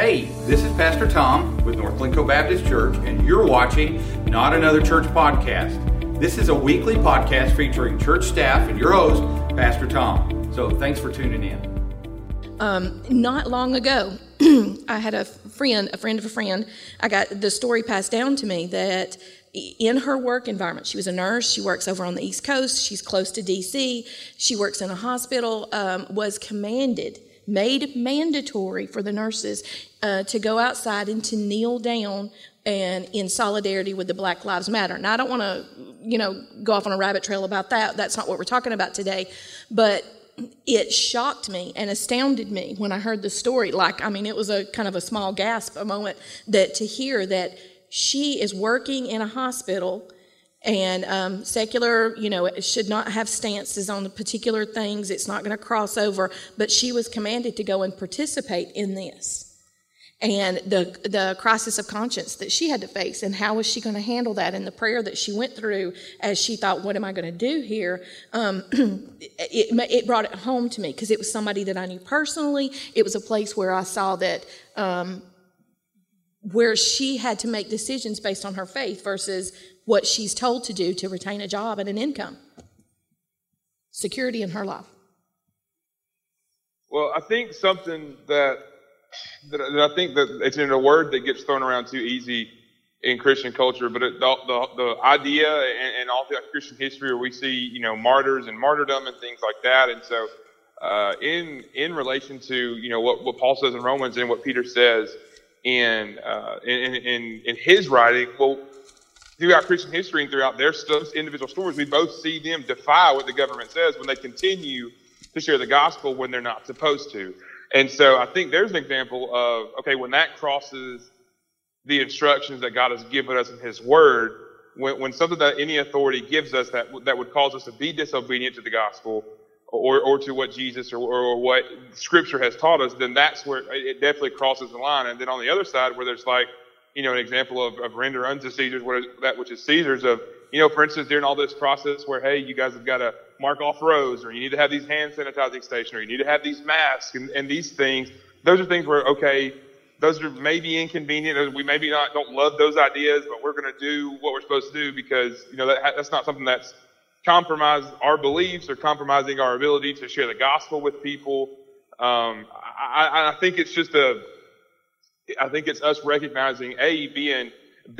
Hey, this is Pastor Tom with North Lincoln Baptist Church, and you're watching Not Another Church Podcast. This is a weekly podcast featuring church staff and your host, Pastor Tom. So thanks for tuning in. Not long ago, I had a friend of a friend. I got the story passed down to me that in her work environment, she was a nurse, she works over on the East Coast, she's close to D.C., she works in a hospital, was made mandatory for the nurses to go outside and to kneel down and in solidarity with the Black Lives Matter. Now, I don't want to, go off on a rabbit trail about that. That's not what we're talking about today. But it shocked me and astounded me when I heard the story. It was a kind of a small gasp, a moment, that to hear that she is working in a hospital and secular, it should not have stances on the particular things. It's not going to cross over. But she was commanded to go and participate in this. And the crisis of conscience that she had to face, and how was she going to handle that, and the prayer that she went through as she thought, what am I going to do here? It brought it home to me because it was somebody that I knew personally. It was a place where I saw that where she had to make decisions based on her faith versus what she's told to do to retain a job and an income, security in her life. Well, I think something that I think that it's in a word that gets thrown around too easy in Christian culture, but the idea and all throughout Christian history where we see, martyrs and martyrdom and things like that. And so in relation to, what Paul says in Romans and what Peter says in his writing, well, throughout Christian history and throughout their individual stories, we both see them defy what the government says when they continue to share the gospel when they're not supposed to. And so I think there's an example of, when that crosses the instructions that God has given us in his word, when something that any authority gives us that would cause us to be disobedient to the gospel or to what Jesus or what Scripture has taught us, then that's where it definitely crosses the line. And then on the other side, where there's an example of render unto Caesar's that which is Caesar's, for instance, during all this process where, hey, you guys have got to mark off rows, or you need to have these hand sanitizing stations, or you need to have these masks and these things. Those are things where, those are maybe inconvenient. We maybe don't love those ideas, but we're going to do what we're supposed to do because, that's not something that's compromised our beliefs or compromising our ability to share the gospel with people. I think it's just I think it's us recognizing, A,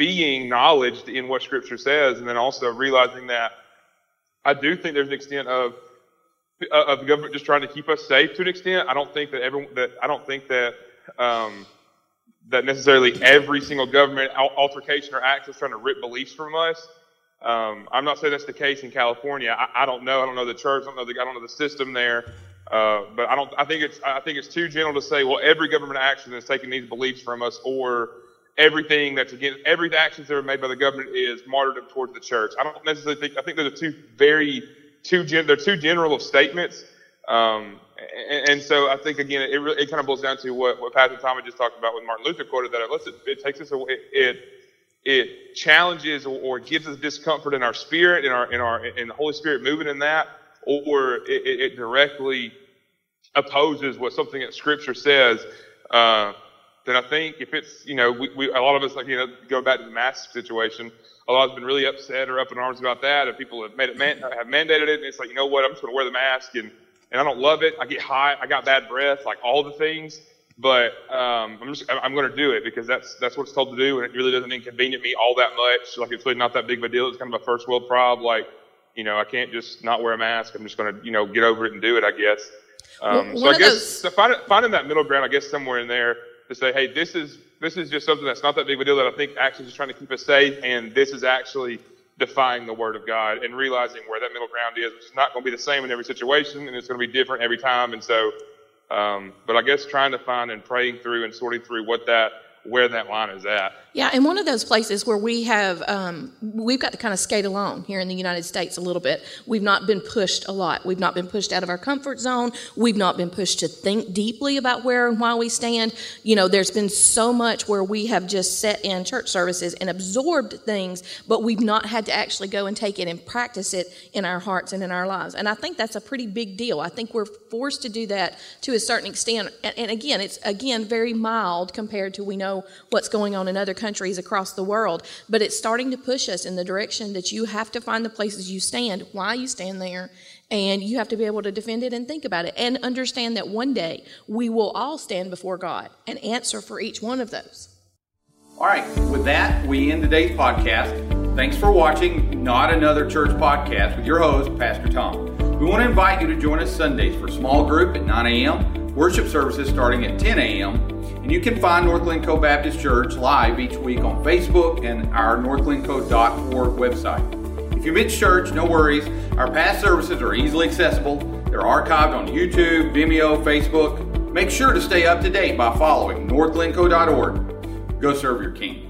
being knowledged in what Scripture says, and then also realizing that I do think there's an extent of the government just trying to keep us safe to an extent. I don't think that that necessarily every single government altercation or act is trying to rip beliefs from us. I'm not saying that's the case in California. I don't know. I don't know the church. I don't know the system there. But I don't. I think it's too gentle to say, well, every government action that's taking these beliefs from us, or everything that's against every actions that are made by the government is martyrdom towards the church. I don't necessarily think. I think those are they're too general of statements. And so I think again, it kind of boils down to what Pastor Thomas just talked about with Martin Luther quoted that unless it takes us away, it challenges or gives us discomfort in our spirit, in the Holy Spirit moving in that, or it directly opposes what something that Scripture says, then I think if it's, we a lot of us, going back to the mask situation, a lot has been really upset or up in arms about that, and people have have mandated it, and it's what, I'm just going to wear the mask, and I don't love it, I get high, I got bad breath, all the things, but I'm going to do it because that's what it's told to do, and it really doesn't inconvenience me all that much, it's really not that big of a deal, it's kind of a first world problem, I can't just not wear a mask. I'm just going to, get over it and do it, I guess. Finding that middle ground, somewhere in there to say, hey, this is just something that's not that big of a deal that I think actually is just trying to keep us safe. And this is actually defying the word of God and realizing where that middle ground is, which is not going to be the same in every situation. And it's going to be different every time. And so, but trying to find and praying through and sorting through what that where that line is at. Yeah, and one of those places where we have, we've got to kind of skate along here in the United States a little bit. We've not been pushed a lot. We've not been pushed out of our comfort zone. We've not been pushed to think deeply about where and why we stand. You know, there's been so much where we have just sat in church services and absorbed things, but we've not had to actually go and take it and practice it in our hearts and in our lives. And I think that's a pretty big deal. I think we're forced to do that to a certain extent. And again, it's very mild compared to we know what's going on in other countries across the world, but it's starting to push us in the direction that you have to find the places you stand, why you stand there, and you have to be able to defend it and think about it and understand that one day we will all stand before God and answer for each one of those. All right, with that, we end today's podcast. Thanks for watching Not Another Church Podcast with your host, Pastor Tom. We want to invite you to join us Sundays for small group at 9 a.m., worship services starting at 10 a.m., and you can find North Lincoln Baptist Church live each week on Facebook and our northlincoln.org website. If you miss church, no worries. Our past services are easily accessible. They're archived on YouTube, Vimeo, Facebook. Make sure to stay up to date by following northlincoln.org. Go serve your King.